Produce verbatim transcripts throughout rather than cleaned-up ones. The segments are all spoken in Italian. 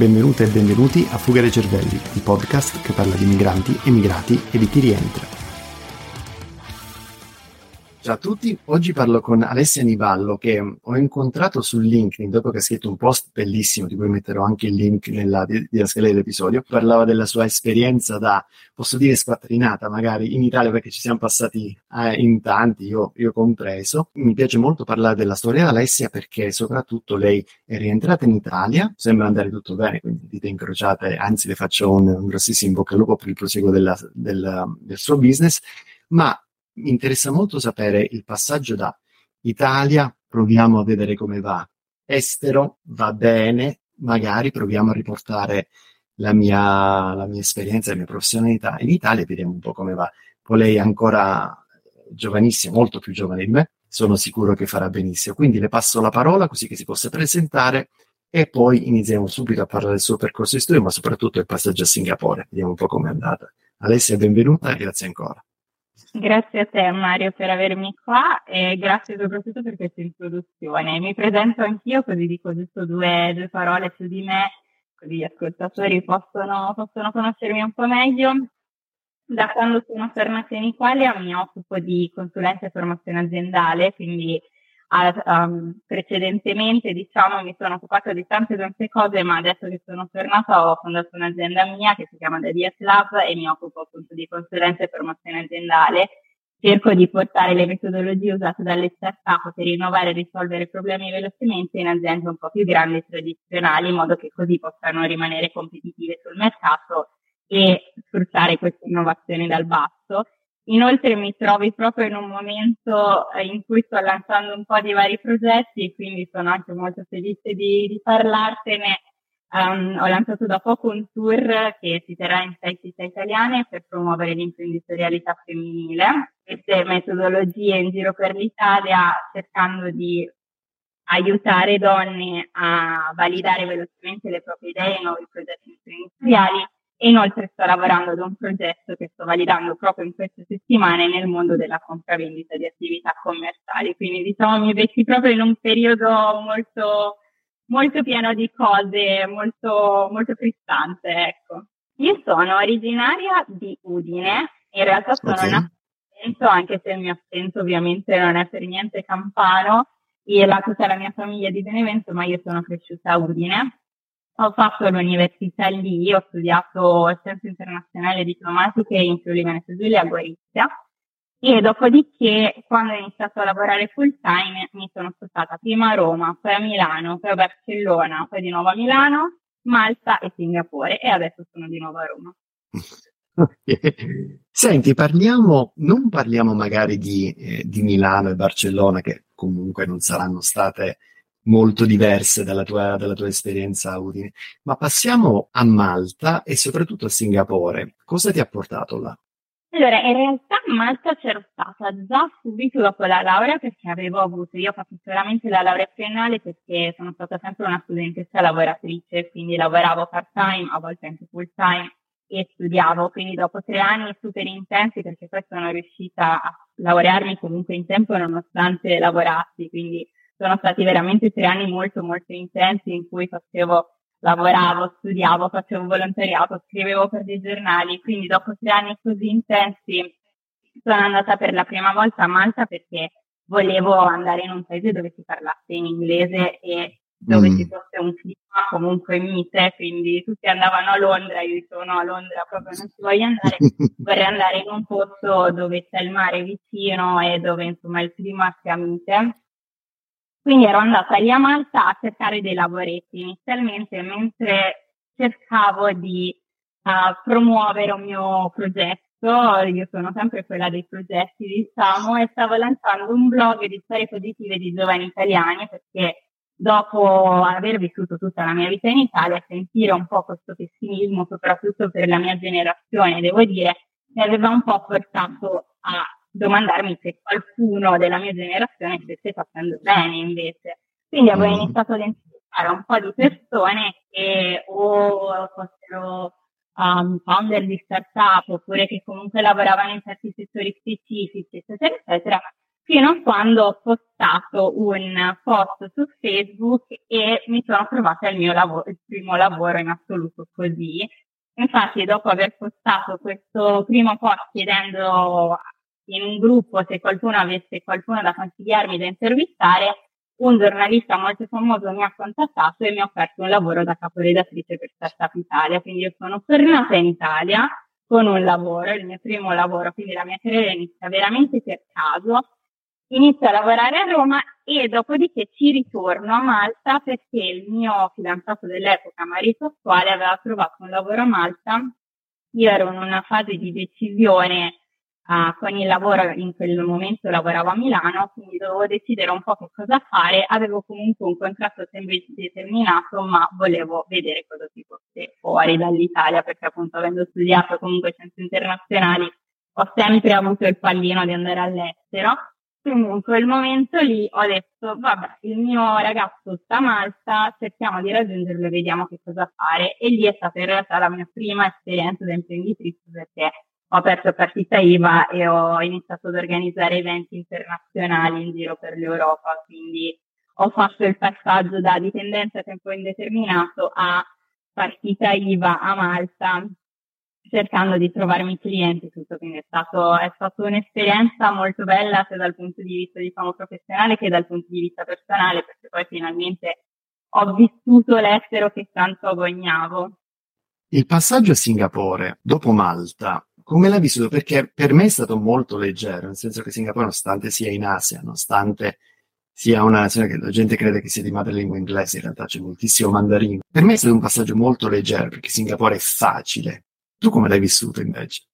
Benvenute e benvenuti a Fuga dei Cervelli, il podcast che parla di migranti, emigrati e di chi rientra. Ciao a tutti, oggi parlo con Alessia Anniballo che ho incontrato su LinkedIn dopo che ha scritto un post bellissimo di cui metterò anche il link nella didascalia dell'episodio. Parlava della sua esperienza da, posso dire, squattrinata magari in Italia, perché ci siamo passati eh, in tanti, io, io compreso. Mi piace molto parlare della storia di Alessia perché soprattutto lei è rientrata in Italia, sembra andare tutto bene, quindi dita incrociate, anzi le faccio un, un grossissimo in bocca al lupo per il proseguo della, della, del suo business, ma mi interessa molto sapere il passaggio da Italia, proviamo a vedere come va, estero, va bene, magari proviamo a riportare la mia, la mia esperienza, la mia professionalità in Italia e vediamo un po' come va. Poi lei è ancora giovanissima, molto più giovane di me, sono sicuro che farà benissimo. Quindi le passo la parola così che si possa presentare e poi iniziamo subito a parlare del suo percorso di studio, ma soprattutto il passaggio a Singapore, vediamo un po' com'è andata. Alessia, benvenuta e grazie ancora. Grazie a te Mario per avermi qua e grazie soprattutto per questa introduzione. Mi presento anch'io così dico giusto due, due parole su di me, così gli ascoltatori possono, possono conoscermi un po' meglio. Da quando sono tornata in Italia mi occupo di consulenza e formazione aziendale, quindi a, um, precedentemente diciamo mi sono occupata di tante tante cose, ma adesso che sono tornata ho fondato un'azienda mia che si chiama The Ideas Lab e mi occupo appunto di consulenza e formazione aziendale. Cerco di portare le metodologie usate dalle start-up per innovare e risolvere problemi velocemente in aziende un po' più grandi e tradizionali, in modo che così possano rimanere competitive sul mercato e sfruttare queste innovazioni dal basso. Inoltre mi trovi proprio in un momento in cui sto lanciando un po' di vari progetti e quindi sono anche molto felice di, di parlartene. Um, ho lanciato da poco un tour che si terrà in sei città italiane per promuovere l'imprenditorialità femminile, queste metodologie in giro per l'Italia cercando di aiutare donne a validare velocemente le proprie idee e nuovi progetti imprenditoriali. E inoltre sto lavorando ad un progetto che sto validando proprio in queste settimane nel mondo della compravendita di attività commerciali. Quindi diciamo mi becchi proprio in un periodo molto, molto pieno di cose, molto, molto frizzante, ecco. Io sono originaria di Udine, in realtà sono okay. nata in Trento, anche se il mio accento ovviamente non è per niente campano, e la tutta la mia famiglia è di Benevento, ma io sono cresciuta a Udine. Ho fatto l'università lì, ho studiato Scienze Internazionali e Diplomatiche in Friuli Venezia Giulia a Gorizia e dopodiché quando ho iniziato a lavorare full time mi sono spostata prima a Roma, poi a Milano, poi a Barcellona, poi di nuovo a Milano, Malta e Singapore e adesso sono di nuovo a Roma. Okay. Senti, parliamo, non parliamo magari di, eh, di Milano e Barcellona che comunque non saranno state molto diverse dalla tua, dalla tua esperienza a Udine, ma passiamo a Malta e soprattutto a Singapore. Cosa ti ha portato là? Allora, in realtà a Malta c'ero stata già subito dopo la laurea perché avevo avuto, io ho fatto solamente la laurea triennale perché sono stata sempre una studentessa lavoratrice, quindi lavoravo part-time, a volte anche full-time e studiavo, quindi dopo tre anni super intensi perché poi sono riuscita a laurearmi comunque in tempo nonostante lavorassi, quindi sono stati veramente tre anni molto molto intensi in cui facevo, lavoravo, studiavo, facevo volontariato, scrivevo per dei giornali, quindi dopo tre anni così intensi sono andata per la prima volta a Malta perché volevo andare in un paese dove si parlasse in inglese e dove mm. ci fosse un clima comunque mite, quindi tutti andavano a Londra, io dicevo no, a Londra proprio non ci voglio andare, vorrei andare in un posto dove c'è il mare vicino e dove insomma il clima sia mite. Quindi ero andata lì a Malta a cercare dei lavoretti inizialmente mentre cercavo di uh, promuovere un mio progetto, io sono sempre quella dei progetti diciamo, e stavo lanciando un blog di storie positive di giovani italiani perché dopo aver vissuto tutta la mia vita in Italia, sentire un po' questo pessimismo, soprattutto per la mia generazione, devo dire, mi aveva un po' portato a domandarmi se qualcuno della mia generazione stesse facendo bene invece. Quindi avevo iniziato ad intervistare un po' di persone che o fossero um, founder di startup oppure che comunque lavoravano in certi settori specifici, eccetera, eccetera, fino a quando ho postato un post su Facebook e mi sono trovata il mio lavoro, il primo lavoro in assoluto così. Infatti, dopo aver postato questo primo post chiedendo in un gruppo se qualcuno avesse qualcuno da consigliarmi da intervistare, un giornalista molto famoso mi ha contattato e mi ha offerto un lavoro da caporedattrice per Startup Italia. Quindi io sono tornata in Italia con un lavoro, il mio primo lavoro, quindi la mia carriera inizia veramente per caso. Inizio a lavorare a Roma e dopodiché ci ritorno a Malta perché il mio fidanzato dell'epoca, marito attuale, aveva trovato un lavoro a Malta. Io ero in una fase di decisione uh, con il lavoro, in quel momento lavoravo a Milano, quindi dovevo decidere un po' che cosa fare. Avevo comunque un contratto determinato, ma volevo vedere cosa si fosse fuori dall'Italia perché appunto avendo studiato comunque scienze internazionali ho sempre avuto il pallino di andare all'estero. Quindi in quel momento lì ho detto, vabbè, il mio ragazzo sta a Malta, cerchiamo di raggiungerlo e vediamo che cosa fare. E lì è stata in realtà la mia prima esperienza da imprenditrice perché ho aperto partita I V A e ho iniziato ad organizzare eventi internazionali in giro per l'Europa. Quindi ho fatto il passaggio da dipendenza a tempo indeterminato a partita I V A a Malta, cercando di trovarmi clienti, tutto. Quindi è stato è stata un'esperienza molto bella sia dal punto di vista, diciamo, professionale che dal punto di vista personale, perché poi finalmente ho vissuto l'estero che tanto agognavo. Il passaggio a Singapore, dopo Malta, come l'hai vissuto? Perché per me è stato molto leggero, nel senso che Singapore, nonostante sia in Asia, nonostante sia una nazione che la gente crede che sia di madrelingua inglese, in realtà c'è moltissimo mandarino, per me è stato un passaggio molto leggero, perché Singapore è facile. Tu come l'hai vissuta invece?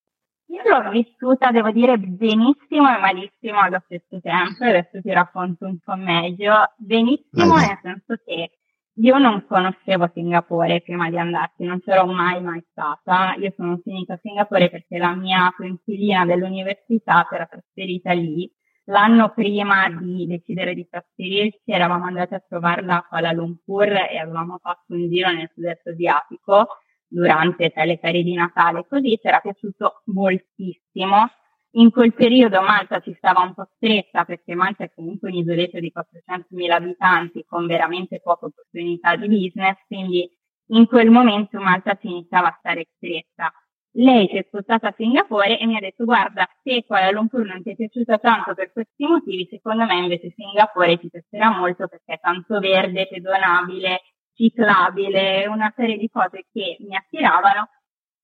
Io l'ho vissuta, devo dire, benissimo e malissimo allo stesso tempo, adesso ti racconto un po' meglio. Benissimo Vai. Nel senso che io non conoscevo Singapore prima di andarci, non c'ero mai mai stata. Io sono finita a Singapore perché la mia coinquilina dell'università si era trasferita lì. L'anno prima di decidere di trasferirci eravamo andati a trovarla a Kuala Lumpur e avevamo fatto un giro nel sud-est asiatico durante le ferie di Natale, così ci era piaciuto moltissimo. In quel periodo Malta ci stava un po' stretta perché Malta è comunque un isoletto di quattrocentomila abitanti con veramente poche opportunità di business, quindi in quel momento Malta ci iniziava a stare stretta. Lei si è spostata a Singapore e mi ha detto, guarda, se Kuala Lumpur non ti è piaciuta tanto per questi motivi, secondo me invece Singapore ti piacerà molto perché è tanto verde, pedonabile, ciclabile, una serie di cose che mi attiravano,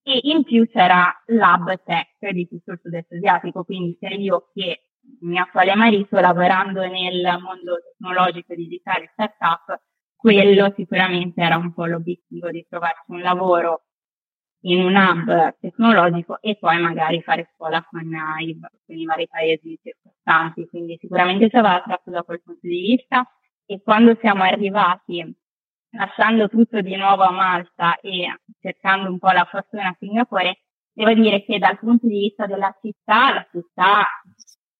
e in più c'era l'hub tech di tutto il sud-est asiatico, quindi sia io che il mio attuale marito, lavorando nel mondo tecnologico, digitale, startup, quello sicuramente era un po' l'obiettivo, di trovarci un lavoro in un hub tecnologico e poi magari fare scuola con i, con i vari paesi circostanti, quindi sicuramente ci aveva attratto da quel punto di vista. E quando siamo arrivati, lasciando tutto di nuovo a Malta e cercando un po' la fortuna a Singapore, devo dire che dal punto di vista della città, la città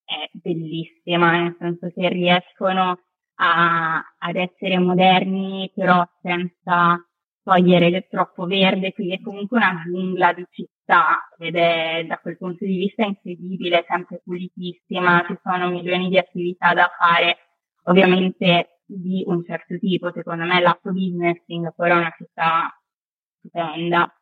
è bellissima, nel senso che riescono a, ad essere moderni, però senza togliere il troppo verde, quindi è comunque una giungla di città ed è da quel punto di vista incredibile, sempre pulitissima, ci sono milioni di attività da fare, ovviamente di un certo tipo. Secondo me l'auto business Singapore è una città stupenda.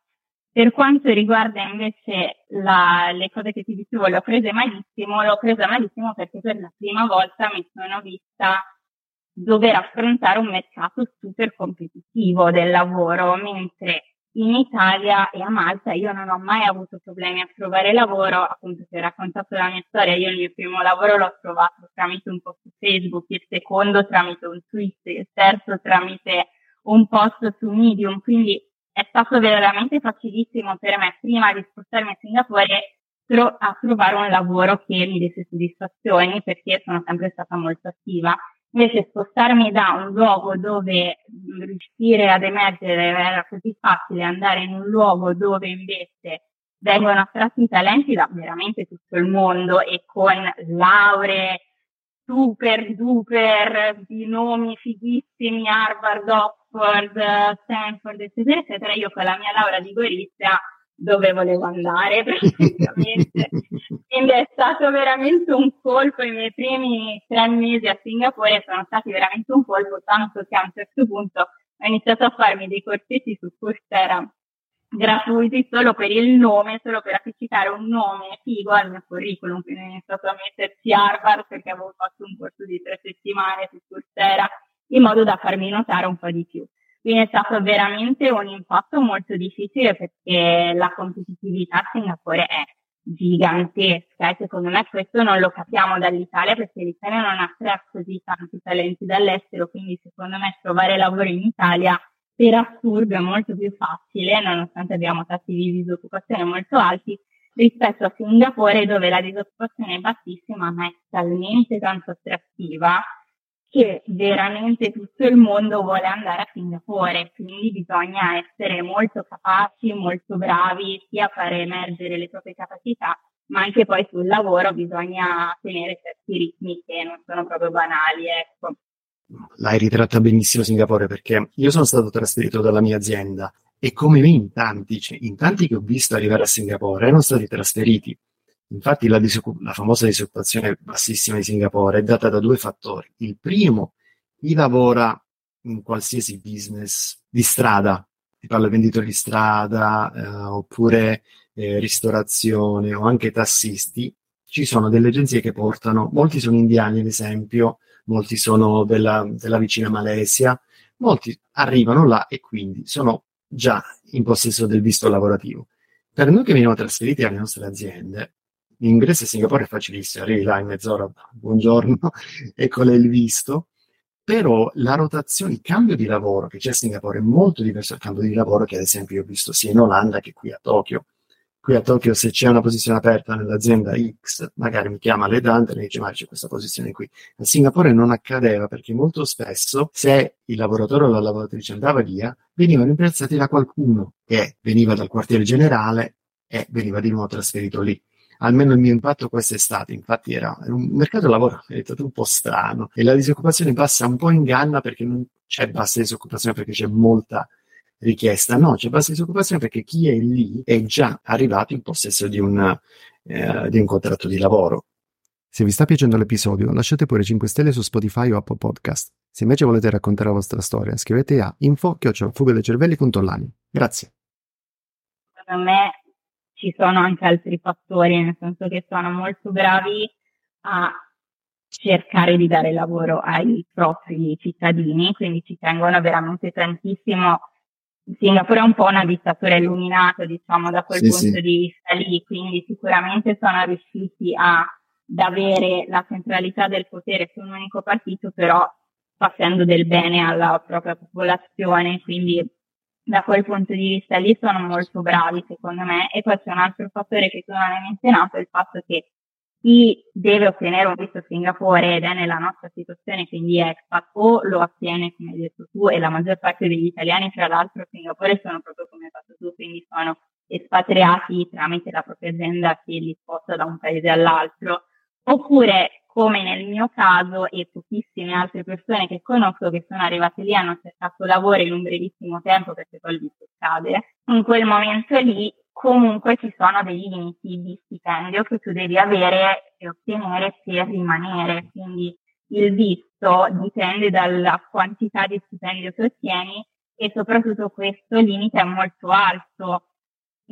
Per quanto riguarda invece la, le cose che ti dicevo, l'ho presa malissimo, l'ho presa malissimo perché per la prima volta mi sono vista dover affrontare un mercato super competitivo del lavoro, mentre in Italia e a Malta io non ho mai avuto problemi a trovare lavoro. Appunto, ti ho raccontato la mia storia, io il mio primo lavoro l'ho trovato tramite un post su Facebook, il secondo tramite un tweet, il terzo tramite un post su Medium, quindi è stato veramente facilissimo per me, prima di spostarmi a Singapore, tro- a trovare un lavoro che mi desse soddisfazioni, perché sono sempre stata molto attiva. Invece spostarmi da un luogo dove riuscire ad emergere era così facile, andare in un luogo dove invece vengono attratti talenti da veramente tutto il mondo e con lauree super duper di nomi fighissimi, Harvard, Oxford, Stanford, eccetera, eccetera. Io con la mia laurea di Gorizia dove volevo andare praticamente. Quindi è stato veramente un colpo, i miei primi tre mesi a Singapore sono stati veramente un colpo, tanto che a un certo punto ho iniziato a farmi dei corsetti su Coursera gratuiti solo per il nome, solo per appiccicare un nome figo al mio curriculum, quindi ho iniziato a metterci Harvard perché avevo fatto un corso di tre settimane su Coursera in modo da farmi notare un po' di più. Quindi è stato veramente un impatto molto difficile perché la competitività a Singapore è gigantesca e secondo me questo non lo capiamo dall'Italia perché l'Italia non attrae così tanti talenti dall'estero, quindi secondo me trovare lavoro in Italia per assurdo è molto più facile, nonostante abbiamo tassi di disoccupazione molto alti, rispetto a Singapore dove la disoccupazione è bassissima ma è talmente tanto attrattiva che veramente tutto il mondo vuole andare a Singapore, quindi bisogna essere molto capaci, molto bravi, sia a far emergere le proprie capacità, ma anche poi sul lavoro bisogna tenere certi ritmi che non sono proprio banali, ecco. L'hai ritratta benissimo Singapore, perché io sono stato trasferito dalla mia azienda e come me in tanti, cioè in tanti che ho visto arrivare a Singapore, erano stati trasferiti. Infatti la, disoc- la famosa disoccupazione bassissima di Singapore è data da due fattori. Il primo, chi lavora in qualsiasi business di strada, ti parlo venditori di strada, eh, oppure eh, ristorazione o anche tassisti, ci sono delle agenzie che portano, molti sono indiani ad esempio, molti sono della, della vicina Malesia, molti arrivano là e quindi sono già in possesso del visto lavorativo. Per noi che veniamo trasferiti alle nostre aziende, l'ingresso a Singapore è facilissimo, arrivi là in mezz'ora, buongiorno, eccole il visto, però la rotazione, il cambio di lavoro che c'è a Singapore è molto diverso dal cambio di lavoro che ad esempio io ho visto sia in Olanda che qui a Tokyo. Qui a Tokyo se c'è una posizione aperta nell'azienda X, magari mi chiama l'edante e mi dice ma c'è questa posizione qui. A Singapore non accadeva perché molto spesso se il lavoratore o la lavoratrice andava via, venivano rimpiazzati da qualcuno che veniva dal quartiere generale e veniva di nuovo trasferito lì. Almeno il mio impatto quest'estate, infatti era, era un mercato del lavoro è stato un po' strano e la disoccupazione passa un po' in inganna perché non c'è bassa disoccupazione perché c'è molta richiesta, no, c'è bassa disoccupazione perché chi è lì è già arrivato in possesso di, una, eh, di un contratto di lavoro. Se vi sta piacendo l'episodio lasciate pure cinque stelle su Spotify o Apple Podcast. Se invece volete raccontare la vostra storia scrivete a info chiocciola fuga dei cervelli punto online. Grazie. Secondo me ci sono anche altri fattori, nel senso che sono molto bravi a cercare di dare lavoro ai propri cittadini, quindi ci tengono veramente tantissimo. Singapore è un po' una dittatura illuminata, diciamo, da quel sì, punto sì. di vista lì, quindi sicuramente sono riusciti a, ad avere la centralità del potere su un unico partito, però facendo del bene alla propria popolazione, quindi da quel punto di vista lì sono molto bravi secondo me. E poi c'è un altro fattore che tu non hai menzionato, il fatto che chi deve ottenere un visto a Singapore ed è nella nostra situazione, quindi expat, o lo ottiene come hai detto tu, e la maggior parte degli italiani tra l'altro a Singapore sono proprio come hai fatto tu, quindi sono espatriati tramite la propria azienda che li sposta da un paese all'altro, oppure come nel mio caso e pochissime altre persone che conosco che sono arrivate lì, hanno cercato lavoro in un brevissimo tempo perché poi il visto scade. In quel momento lì comunque ci sono dei limiti di stipendio che tu devi avere e ottenere per rimanere, quindi il visto dipende dalla quantità di stipendio che ottieni e soprattutto questo limite è molto alto.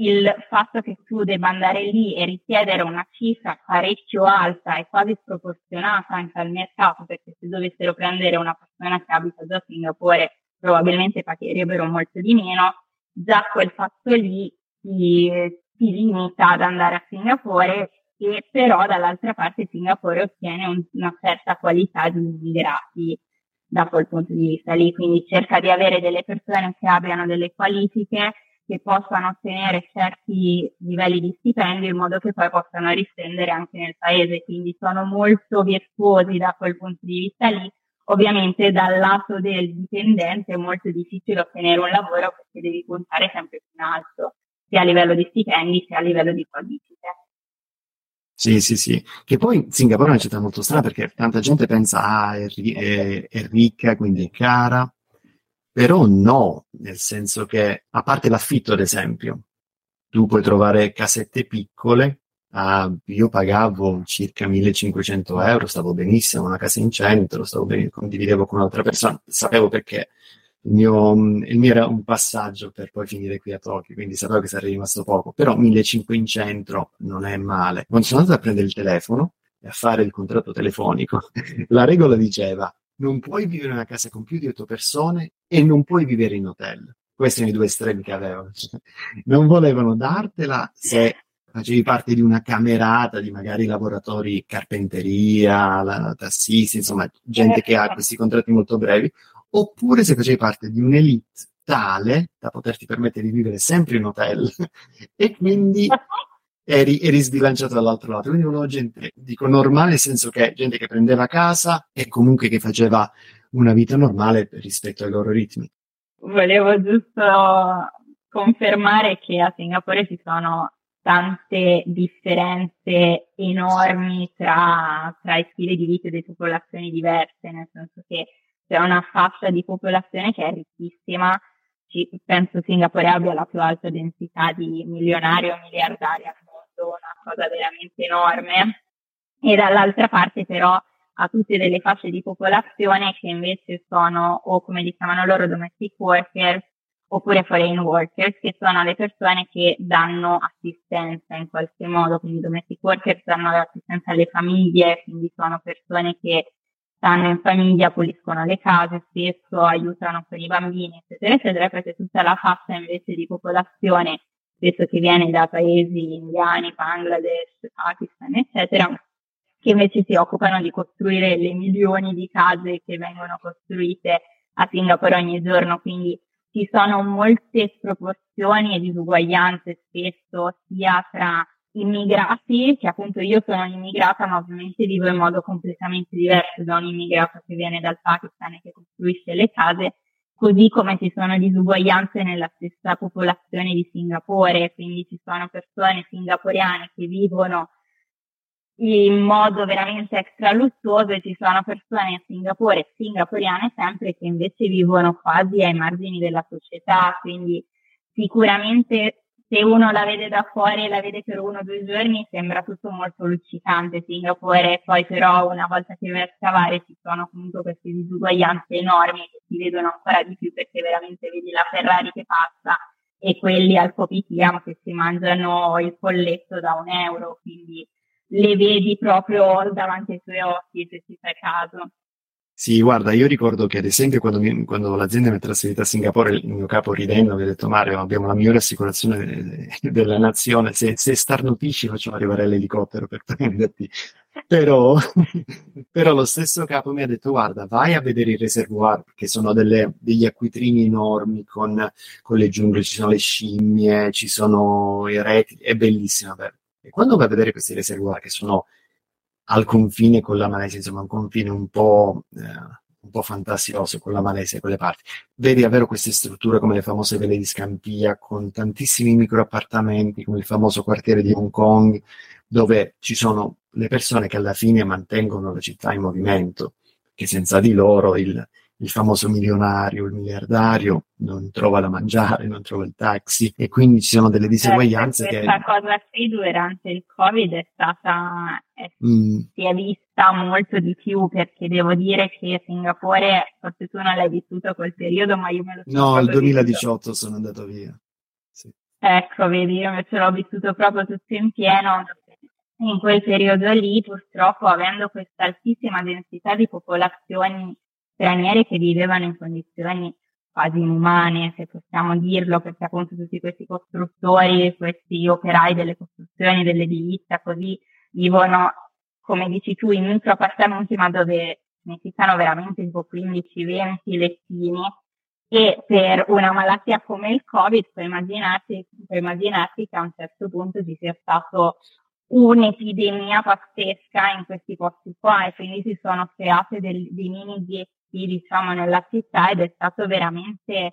Il fatto che tu debba andare lì e richiedere una cifra parecchio alta e quasi sproporzionata anche al mercato, perché se dovessero prendere una persona che abita già a Singapore probabilmente pagherebbero molto di meno, già quel fatto lì ti, ti limita ad andare a Singapore, e però dall'altra parte Singapore ottiene un, una certa qualità di immigrati da quel punto di vista lì, quindi cerca di avere delle persone che abbiano delle qualifiche che possano ottenere certi livelli di stipendio in modo che poi possano ristendere anche nel paese, quindi sono molto virtuosi da quel punto di vista lì. Ovviamente dal lato del dipendente è molto difficile ottenere un lavoro perché devi puntare sempre più in alto, sia a livello di stipendi sia a livello di qualifiche. Sì, sì, sì. Che poi Singapore è una città molto strana perché tanta gente pensa ah, è, è, è ricca, quindi è cara. Però no, nel senso che, a parte l'affitto ad esempio, tu puoi trovare casette piccole. Ah, io pagavo circa millecinquecento euro, stavo benissimo, una casa in centro, stavo benissimo, condividevo con un'altra persona, sapevo perché il mio, il mio era un passaggio per poi finire qui a Tokyo, quindi sapevo che sarei rimasto poco, però millecinquecento in centro non è male. Quando sono andato a prendere il telefono e a fare il contratto telefonico, la regola diceva: non puoi vivere in una casa con più di otto persone e non puoi vivere in hotel. Questi erano i due estremi che avevo, non volevano dartela se facevi parte di una camerata di magari lavoratori carpenteria, la, tassisti, insomma gente che ha questi contratti molto brevi, oppure se facevi parte di un'elite tale da poterti permettere di vivere sempre in hotel e quindi eri, eri sbilanciato dall'altro lato. Quindi volevo gente, dico normale, nel senso che gente che prendeva casa e comunque che faceva una vita normale rispetto ai loro ritmi. Volevo giusto confermare che a Singapore ci sono tante differenze enormi tra, tra i stili di vita di popolazioni diverse, nel senso che c'è una fascia di popolazione che è ricchissima, ci, penso Singapore abbia la più alta densità di milionari o miliardari al mondo, una cosa veramente enorme, e dall'altra parte però ha tutte delle fasce di popolazione che invece sono, o come li chiamano loro, domestic workers, oppure foreign workers, che sono le persone che danno assistenza in qualche modo, quindi domestic workers danno assistenza alle famiglie, quindi sono persone che stanno in famiglia, puliscono le case, spesso aiutano con i bambini, eccetera, eccetera, perché tutta la fascia invece di popolazione, spesso che viene da paesi indiani, Bangladesh, Pakistan, eccetera, che invece si occupano di costruire le milioni di case che vengono costruite a Singapore ogni giorno, quindi ci sono molte sproporzioni e disuguaglianze spesso sia tra immigrati, che appunto io sono un'immigrata ma ovviamente vivo in modo completamente diverso da un immigrato che viene dal Pakistan e che costruisce le case, così come ci sono disuguaglianze nella stessa popolazione di Singapore, quindi ci sono persone singaporeane che vivono in modo veramente extra lussuoso e ci sono persone a Singapore, singaporiane sempre, che invece vivono quasi ai margini della società, quindi sicuramente se uno la vede da fuori e la vede per uno o due giorni sembra tutto molto luccicante Singapore, poi però una volta che vai a scavare ci sono comunque queste disuguaglianze enormi che si vedono ancora di più, perché veramente vedi la Ferrari che passa e quelli al Kopitiam che si mangiano il polletto da un euro, quindi le vedi proprio davanti ai tuoi occhi, se ci fai caso. Sì, guarda, io ricordo che ad esempio quando, mi, quando l'azienda mi ha trasferita a Singapore, il mio capo ridendo mi ha detto: Mario, abbiamo la migliore assicurazione de- della nazione, se, se starnutisci facciamo arrivare l'elicottero per prenderti. Però, però lo stesso capo mi ha detto: guarda, vai a vedere il reservoir, che sono delle, degli acquitrini enormi con, con le giungle, ci sono le scimmie, ci sono i reti, è bellissima. Per... E quando vai a vedere questi reservoir che sono al confine con la Malesia, insomma un confine un po', eh, un po' fantasioso con la Malesia e quelle parti, vedi davvero queste strutture come le famose ville di Scampia con tantissimi microappartamenti, come il famoso quartiere di Hong Kong, dove ci sono le persone che alla fine mantengono la città in movimento, che senza di loro il, il famoso milionario, il miliardario non trova da mangiare, non trova il taxi, e quindi ci sono delle disuguaglianze. Certo, questa che... cosa qui durante il Covid è stata, è, mm. si è vista molto di più, perché devo dire che Singapore, forse tu non l'hai vissuto quel periodo, ma io me lo sono... No, al duemiladiciotto vissuto. Sono andato via. Sì. Ecco, vedi, io invece l'ho vissuto proprio tutto in pieno. In quel periodo lì, purtroppo, avendo questa altissima densità di popolazioni straniere che vivevano in condizioni quasi inumane, se possiamo dirlo, perché appunto tutti questi costruttori, questi operai delle costruzioni, dell'edilizia, così, vivono, come dici tu, in micro appartamenti, ma dove necessitano veramente tipo quindici venti lettini, e per una malattia come il Covid puoi immaginarti, puoi immaginarti che a un certo punto ci sia stato un'epidemia pazzesca in questi posti qua, e quindi si sono create del, dei mini ghetti, diciamo, nella città, ed è stato veramente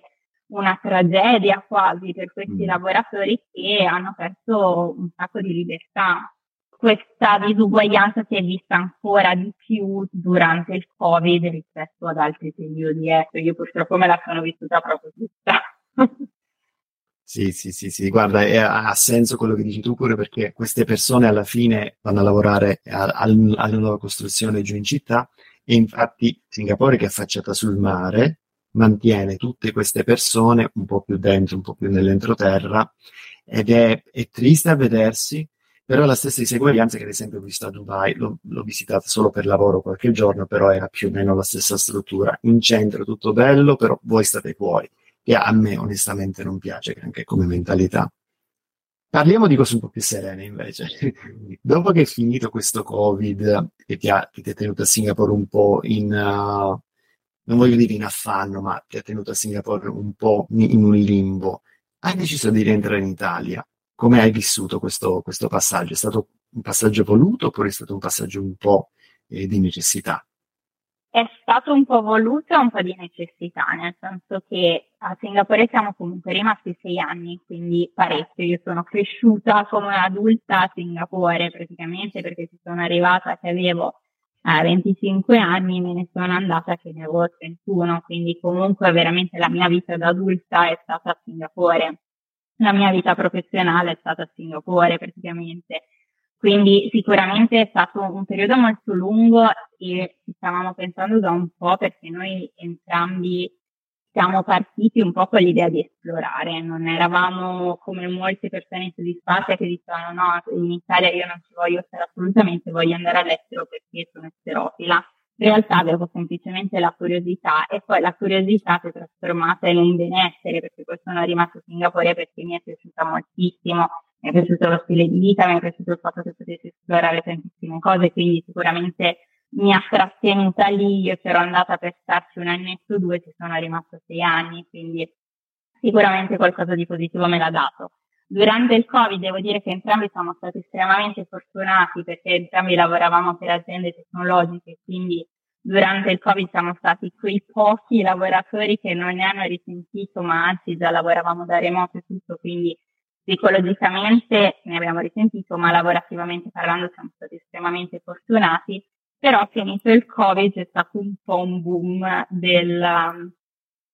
una tragedia quasi per questi mm. lavoratori che hanno perso un sacco di libertà. Questa disuguaglianza si è vista ancora di più durante il Covid rispetto ad altri periodi. Io purtroppo me la sono vissuta proprio tutta. Sì, sì, sì, sì, guarda, è, ha senso quello che dici tu pure, perché queste persone alla fine vanno a lavorare a, a, alla nuova costruzione giù in città, e infatti Singapore, che è affacciata sul mare, mantiene tutte queste persone un po' più dentro, un po' più nell'entroterra, ed è, è triste a vedersi, però la stessa diseguaglianza che ad esempio ho visto a Dubai, l'ho, l'ho visitata solo per lavoro qualche giorno, però era più o meno la stessa struttura, in centro tutto bello, però voi state fuori. E a me onestamente non piace, anche come mentalità. Parliamo di cose un po' più serene invece. Dopo che è finito questo Covid, che ti ha, che ti ha tenuto a Singapore un po' in, uh, non voglio dire in affanno, ma ti ha tenuto a Singapore un po' in, in un limbo, hai deciso di rientrare in Italia. Come hai vissuto questo, questo passaggio? È stato un passaggio voluto oppure è stato un passaggio un po' eh, di necessità? È stato un po' voluto e un po' di necessità, nel senso che a Singapore siamo comunque rimasti sei anni, quindi parecchio. Io sono cresciuta come adulta a Singapore praticamente, perché ci sono arrivata che avevo eh, venticinque anni, me ne sono andata che ne avevo trentuno, quindi comunque veramente la mia vita da adulta è stata a Singapore, la mia vita professionale è stata a Singapore praticamente. Quindi sicuramente è stato un periodo molto lungo e ci stavamo pensando da un po', perché noi entrambi siamo partiti un po' con l'idea di esplorare, non eravamo come molte persone insoddisfatte che dicevano no, in Italia io non ci voglio stare assolutamente, voglio andare all'estero perché sono esterofila. In realtà avevo semplicemente la curiosità, e poi la curiosità si è trasformata in un benessere, perché poi sono rimasta a Singapore perché mi è piaciuta moltissimo, mi è piaciuto lo stile di vita, mi è piaciuto il fatto che potessi esplorare tantissime cose, quindi sicuramente mi ha trattenuta lì. Io c'ero andata per starci un annetto o due, ci sono rimasta sei anni, quindi sicuramente qualcosa di positivo me l'ha dato. Durante il Covid devo dire che entrambi siamo stati estremamente fortunati, perché entrambi lavoravamo per aziende tecnologiche, quindi durante il Covid siamo stati quei pochi lavoratori che non ne hanno risentito, ma anzi già lavoravamo da remoto e tutto, quindi psicologicamente ne abbiamo risentito, ma lavorativamente parlando siamo stati estremamente fortunati. Però finito il Covid c'è stato un po' un boom del,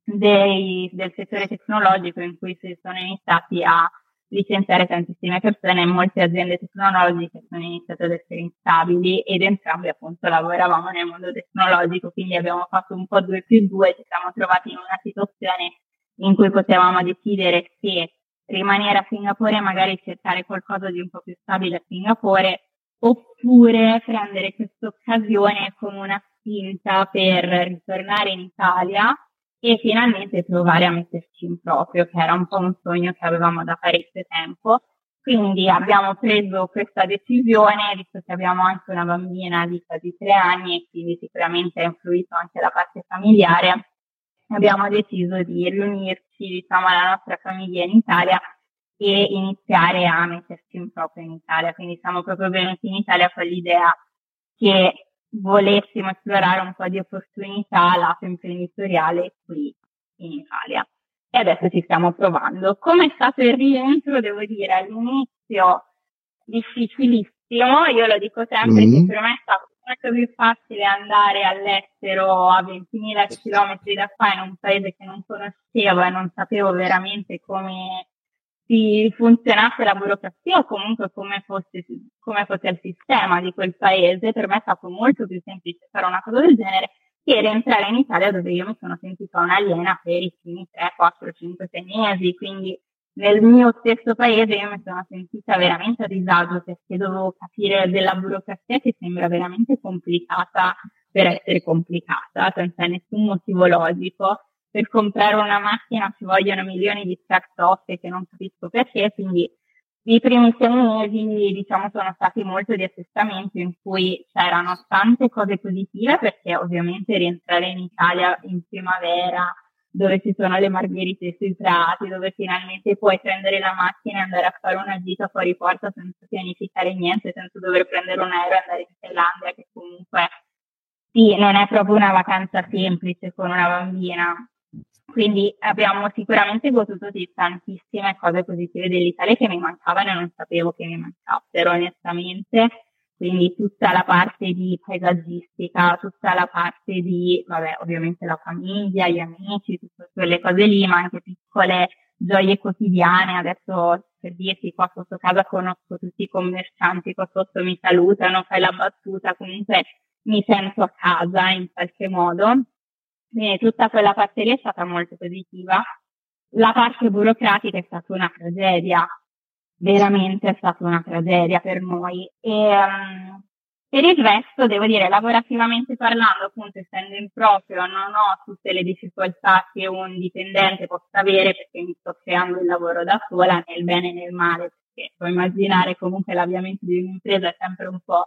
dei, del settore tecnologico, in cui si sono iniziati a licenziare tantissime persone, e molte aziende tecnologiche sono iniziate ad essere instabili, ed entrambi appunto lavoravamo nel mondo tecnologico, quindi abbiamo fatto un po' due più due, ci siamo trovati in una situazione in cui potevamo decidere se rimanere a Singapore e magari cercare qualcosa di un po' più stabile a Singapore, oppure prendere questa occasione come una spinta per ritornare in Italia e finalmente provare a metterci in proprio, che era un po' un sogno che avevamo da parecchio tempo. Quindi abbiamo preso questa decisione, visto che abbiamo anche una bambina di quasi tre anni e quindi sicuramente ha influito anche la parte familiare, abbiamo deciso di riunirci, diciamo, alla nostra famiglia in Italia e iniziare a metterci in proprio in Italia. Quindi siamo proprio venuti in Italia con l'idea che volessimo esplorare un po' di opportunità lato imprenditoriale qui in Italia, e adesso ci stiamo provando. Com'è stato il rientro? Devo dire, all'inizio difficilissimo, io lo dico sempre, mm-hmm. che per me è stato molto più facile andare all'estero a ventimila chilometri da qua, in un paese che non conoscevo e non sapevo veramente come si funzionasse la burocrazia, o comunque come fosse, come fosse il sistema di quel paese. Per me è stato molto più semplice fare una cosa del genere che rientrare in Italia, dove io mi sono sentita un'aliena per i primi tre, quattro, cinque, sei mesi, quindi nel mio stesso paese io mi sono sentita veramente a disagio, perché dovevo capire della burocrazia che sembra veramente complicata per essere complicata, senza nessun motivo logico. Per comprare una macchina ci vogliono milioni di start-up che non capisco perché, quindi i primi sei mesi, diciamo, sono stati molto di assestamento, in cui c'erano tante cose positive, perché ovviamente rientrare in Italia in primavera, dove ci sono le margherite sui prati, dove finalmente puoi prendere la macchina e andare a fare una gita fuori porta senza pianificare niente, senza dover prendere un aereo e andare in Finlandia, che comunque sì, non è proprio una vacanza semplice con una bambina. Quindi abbiamo sicuramente goduto di tantissime cose positive dell'Italia che mi mancavano e non sapevo che mi mancassero, onestamente. Quindi tutta la parte di paesaggistica, tutta la parte di, vabbè, ovviamente la famiglia, gli amici, tutte quelle cose lì, ma anche piccole gioie quotidiane. Adesso, per dirti, qua sotto casa conosco tutti i commercianti, qua sotto mi salutano, fai la battuta, comunque mi sento a casa in qualche modo. Quindi tutta quella parte lì è stata molto positiva. La parte burocratica è stata una tragedia, veramente è stata una tragedia per noi. E um, per il resto, devo dire, lavorativamente parlando, appunto, essendo in proprio, non ho tutte le difficoltà che un dipendente possa avere, perché mi sto creando il lavoro da sola, nel bene e nel male, perché puoi immaginare comunque l'avviamento di un'impresa è sempre un po'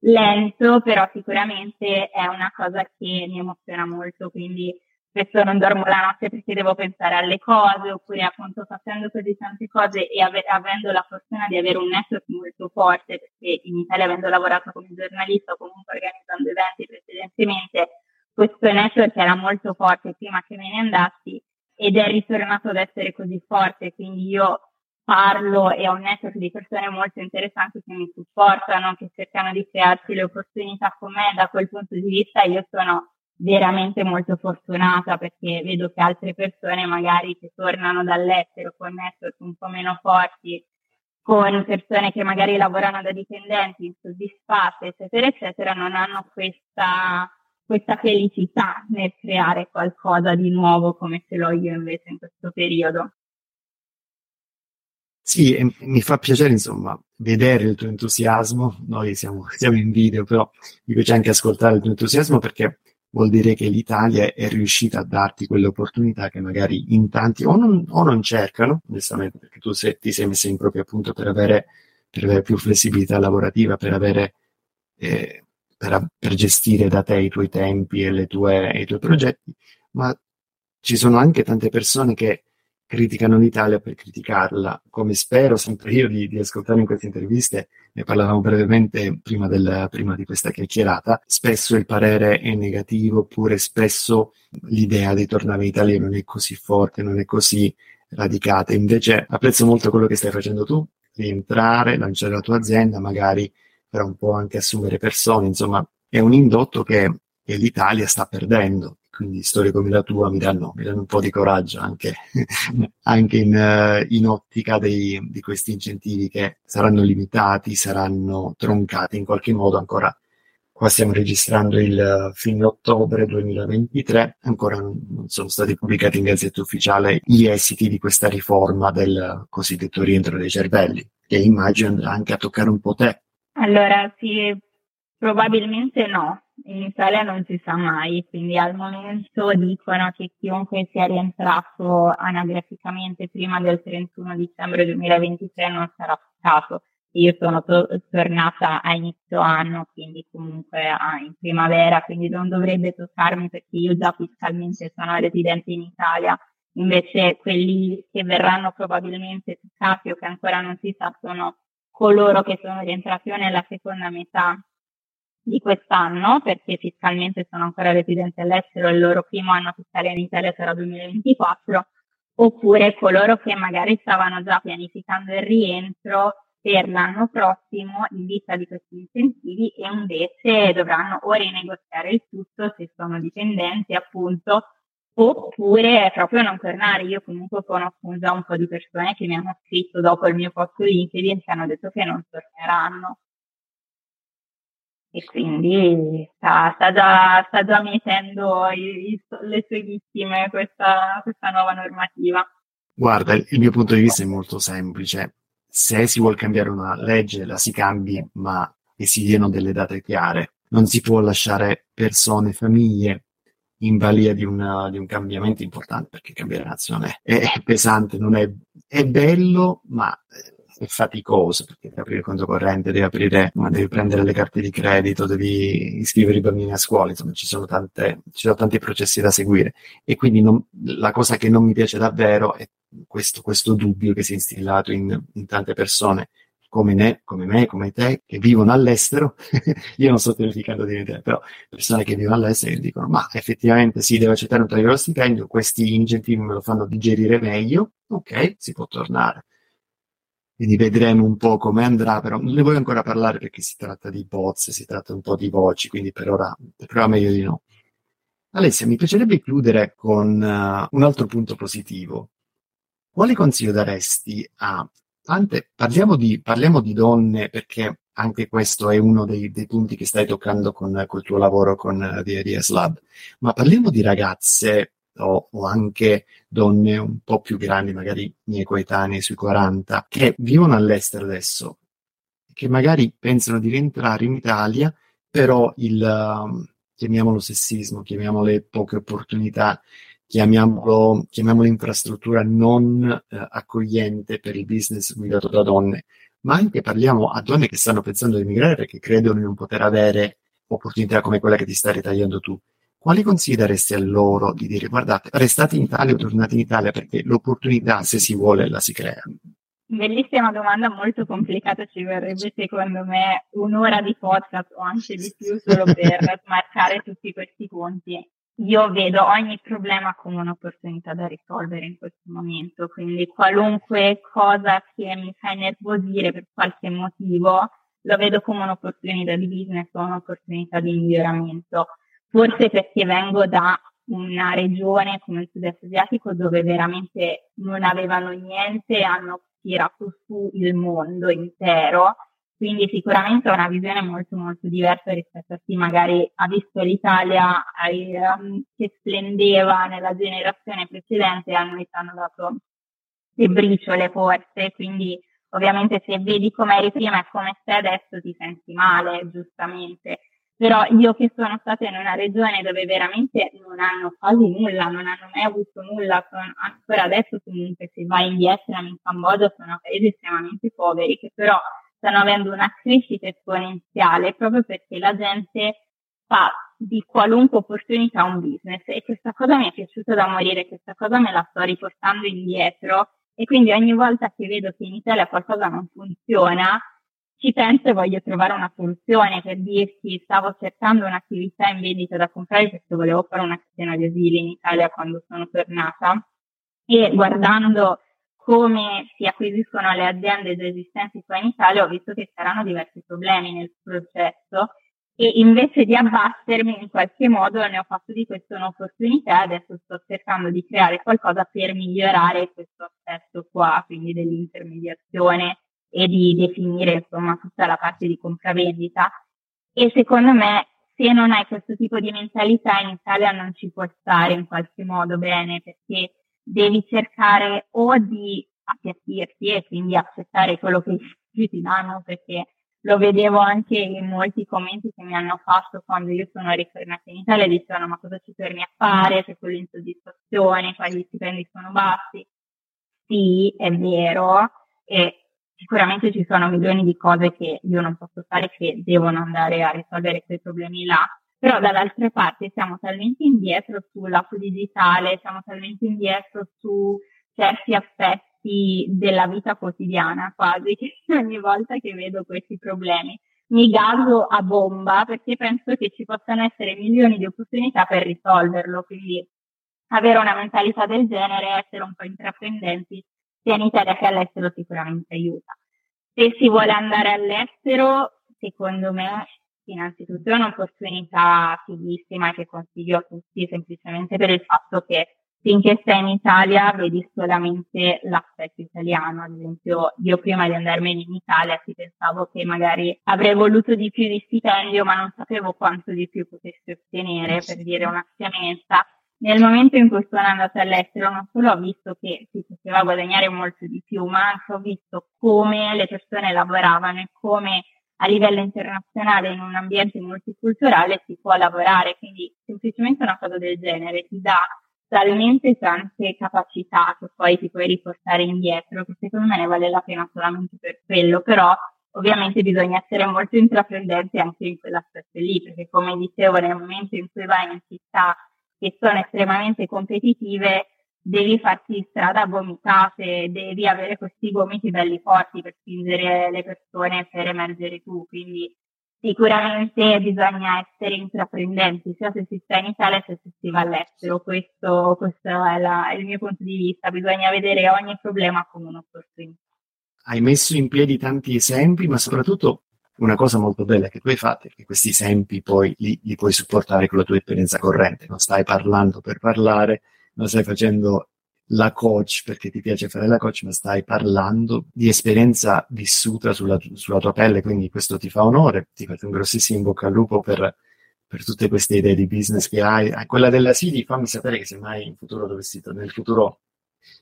lento, però sicuramente è una cosa che mi emoziona molto, quindi spesso non dormo la notte perché devo pensare alle cose, oppure appunto facendo così tante cose e ave- avendo la fortuna di avere un network molto forte, perché in Italia, avendo lavorato come giornalista o comunque organizzando eventi precedentemente, questo network era molto forte prima che me ne andassi ed è ritornato ad essere così forte, quindi io parlo e ho un network di persone molto interessanti che mi supportano, che cercano di crearsi le opportunità con me. Da quel punto di vista io sono veramente molto fortunata, perché vedo che altre persone magari che tornano dall'estero con network un po' meno forti, con persone che magari lavorano da dipendenti, insoddisfatte, eccetera, eccetera, non hanno questa, questa felicità nel creare qualcosa di nuovo come ce l'ho io invece in questo periodo. Sì, e mi fa piacere, insomma, vedere il tuo entusiasmo. Noi siamo, siamo in video, però mi piace anche ascoltare il tuo entusiasmo, perché vuol dire che l'Italia è riuscita a darti quell'opportunità che magari in tanti o non, o non cercano, onestamente, perché tu se, ti sei messa in proprio appunto per avere, per avere più flessibilità lavorativa, per avere eh, per, per gestire da te i tuoi tempi e, le tue, e i tuoi progetti, ma ci sono anche tante persone che criticano l'Italia per criticarla, come spero sempre io di, di ascoltare in queste interviste. Ne parlavamo brevemente prima, del, prima di questa chiacchierata. Spesso il parere è negativo, oppure spesso l'idea di tornare in Italia non è così forte, non è così radicata. Invece apprezzo molto quello che stai facendo tu, rientrare, lanciare la tua azienda, magari per un po' anche assumere persone. Insomma, è un indotto che, che l'Italia sta perdendo. Quindi storie come la tua mi danno, mi danno un po' di coraggio anche, anche in, in ottica dei, di questi incentivi che saranno limitati, saranno troncati in qualche modo ancora. Qua stiamo registrando il fine ottobre duemilaventitré, ancora non sono stati pubblicati in Gazzetta Ufficiale gli esiti di questa riforma del cosiddetto rientro dei cervelli, che immagino andrà anche a toccare un po' te. Allora, sì, probabilmente no. In Italia non si sa mai, quindi al momento dicono che chiunque sia rientrato anagraficamente prima del trentuno dicembre duemilaventitré non sarà toccato. Io sono to- tornata a inizio anno, quindi comunque ah, in primavera, quindi non dovrebbe toccarmi, perché io già fiscalmente sono residente in Italia. Invece quelli che verranno probabilmente toccati o che ancora non si sa sono coloro che sono rientrati nella seconda metà di quest'anno, perché fiscalmente sono ancora residenti all'estero e il loro primo anno fiscale in Italia sarà duemilaventiquattro, oppure coloro che magari stavano già pianificando il rientro per l'anno prossimo in vista di questi incentivi e invece dovranno o rinegoziare il tutto se sono dipendenti, appunto, oppure proprio non tornare. Io comunque conosco già un po' di persone che mi hanno scritto dopo il mio post LinkedIn e hanno detto che non torneranno. E quindi sta, sta, già, sta già mettendo i, i, le sue vittime questa, questa nuova normativa. Guarda, il mio punto di vista è molto semplice. Se si vuol cambiare una legge, la si cambi, ma che si diano delle date chiare. Non si può lasciare persone, famiglie in balia di, una, di un cambiamento importante, perché cambiare nazione è, è pesante, non è, è bello, ma è faticoso, perché devi aprire il conto corrente, devi aprire, ma devi prendere le carte di credito, devi iscrivere i bambini a scuola, insomma ci sono tante, ci sono tanti processi da seguire, e quindi non, la cosa che non mi piace davvero è questo, questo dubbio che si è instillato in, in tante persone come, ne, come me, come te, che vivono all'estero. Io non sto terrificando di niente, però persone che vivono all'estero e dicono: ma effettivamente sì, devo accettare un taglio allo stipendio, questi incentivi me lo fanno digerire meglio, ok, si può tornare. Quindi vedremo un po' come andrà, però non ne voglio ancora parlare perché si tratta di bozze, si tratta un po' di voci, quindi per ora, per ora meglio di no. Alessia, mi piacerebbe chiudere con uh, un altro punto positivo. quali consiglio daresti a tante, parliamo di, parliamo di donne, perché anche questo è uno dei, dei punti che stai toccando con col tuo lavoro con The Ideas Lab, ma parliamo di ragazze o, o anche donne un po' più grandi, magari mie coetanee sui quaranta, che vivono all'estero adesso, che magari pensano di rientrare in Italia, però il, chiamiamolo sessismo, chiamiamole poche opportunità, chiamiamolo, chiamiamolo infrastruttura non eh, accogliente per il business guidato da donne, ma anche parliamo a donne che stanno pensando di emigrare perché credono di non poter avere opportunità come quella che ti stai ritagliando tu. Quali consigli daresti a loro di dire, guardate, restate in Italia o tornate in Italia, perché l'opportunità, se si vuole, la si crea? Bellissima domanda, molto complicata, ci verrebbe secondo me un'ora di podcast o anche di più solo per smarcare tutti questi punti. Io vedo ogni problema come un'opportunità da risolvere in questo momento, quindi qualunque cosa che mi fa innervosire per qualche motivo lo vedo come un'opportunità di business o un'opportunità di miglioramento, forse perché vengo da una regione come il sud-est asiatico dove veramente non avevano niente, hanno tirato su il mondo intero, quindi sicuramente ho una visione molto molto diversa rispetto a chi magari ha visto l'Italia eh, che splendeva nella generazione precedente e a noi ci hanno dato le briciole forse, quindi ovviamente se vedi come eri prima e come sei adesso ti senti male, giustamente. Però io che sono stata in una regione dove veramente non hanno quasi nulla, non hanno mai avuto nulla, sono, ancora adesso comunque se vai in Vietnam, in Cambogia, sono paesi estremamente poveri, che però stanno avendo una crescita esponenziale proprio perché la gente fa di qualunque opportunità un business, e questa cosa mi è piaciuta da morire, questa cosa me la sto riportando indietro, e quindi ogni volta che vedo che in Italia qualcosa non funziona, ci penso e voglio trovare una soluzione. Per dirti, stavo cercando un'attività in vendita da comprare perché volevo fare una catena di asili in Italia quando sono tornata, e guardando come si acquisiscono le aziende già esistenti qua in Italia ho visto che c'erano diversi problemi nel processo, e invece di abbattermi in qualche modo ne ho fatto di questa un'opportunità. Adesso sto cercando di creare qualcosa per migliorare questo aspetto qua, quindi dell'intermediazione e di definire insomma tutta la parte di compravendita. E secondo me, se non hai questo tipo di mentalità, in Italia non ci puoi stare in qualche modo bene, perché devi cercare o di appiattirti e quindi accettare quello che ti danno, perché lo vedevo anche in molti commenti che mi hanno fatto quando io sono ritornata in Italia, dicevano ma cosa ci torni a fare, c'è quell'insoddisfazione, qua gli stipendi sono bassi. Sì, è vero, e sicuramente ci sono milioni di cose che io non posso fare, che devono andare a risolvere quei problemi là, però dall'altra parte siamo talmente indietro sulla digitale, siamo talmente indietro su certi aspetti della vita quotidiana quasi, che ogni volta che vedo questi problemi mi gaso a bomba, perché penso che ci possano essere milioni di opportunità per risolverlo, quindi avere una mentalità del genere, essere un po' intraprendenti sia in Italia che all'estero sicuramente aiuta. Se si vuole andare all'estero, secondo me, innanzitutto è un'opportunità fighissima che consiglio a tutti, semplicemente per il fatto che finché sei in Italia vedi solamente l'aspetto italiano. Ad esempio, io prima di andarmene in Italia ci pensavo che magari avrei voluto di più di stipendio, ma non sapevo quanto di più potessi ottenere, per dire una scienza. Nel momento in cui sono andata all'estero non solo ho visto che si poteva guadagnare molto di più, ma anche ho visto come le persone lavoravano e come a livello internazionale in un ambiente multiculturale si può lavorare, quindi semplicemente una cosa del genere ti dà talmente tante capacità che poi ti puoi riportare indietro, che secondo me ne vale la pena solamente per quello. Però ovviamente bisogna essere molto intraprendenti anche in quell'aspetto lì, perché come dicevo, nel momento in cui vai in città che sono estremamente competitive, devi farti strada a gomitate, devi avere questi gomiti belli forti per spingere le persone, per emergere tu, quindi sicuramente bisogna essere intraprendenti, sia se si sta in Italia sia se si va all'estero. Questo, questo è, la, è il mio punto di vista, bisogna vedere ogni problema come un'opportunità. Hai messo in piedi tanti esempi, ma soprattutto una cosa molto bella che tu hai fatto è che questi esempi poi li, li puoi supportare con la tua esperienza corrente, non stai parlando per parlare, ma stai facendo la coach, perché ti piace fare la coach, ma stai parlando di esperienza vissuta sulla, sulla tua pelle, quindi questo ti fa onore. Ti faccio un grossissimo in bocca al lupo per, per tutte queste idee di business che hai. A quella della Sidi, fammi sapere che semmai in futuro dovessi, nel futuro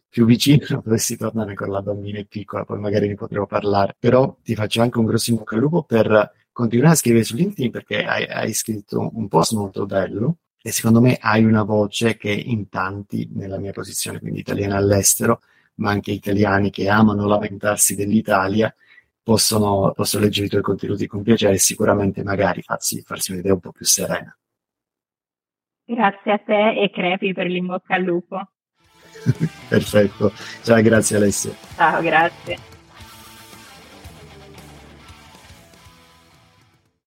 più vicino dovessi tornare con la bambina piccola, poi magari ne potremo parlare. Però ti faccio anche un grosso in bocca al lupo per continuare a scrivere su LinkedIn, perché hai, hai scritto un post molto bello. E secondo me hai una voce che in tanti, nella mia posizione, quindi italiana all'estero, ma anche italiani che amano lamentarsi dell'Italia, possono, possono leggere i tuoi contenuti con piacere e sicuramente magari farsi, farsi un'idea un po' più serena. Grazie a te e crepi per l'in bocca al lupo. Perfetto. Ciao, grazie Alessia. Ciao, grazie.